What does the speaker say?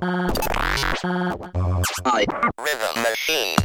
I Rhythm Machine.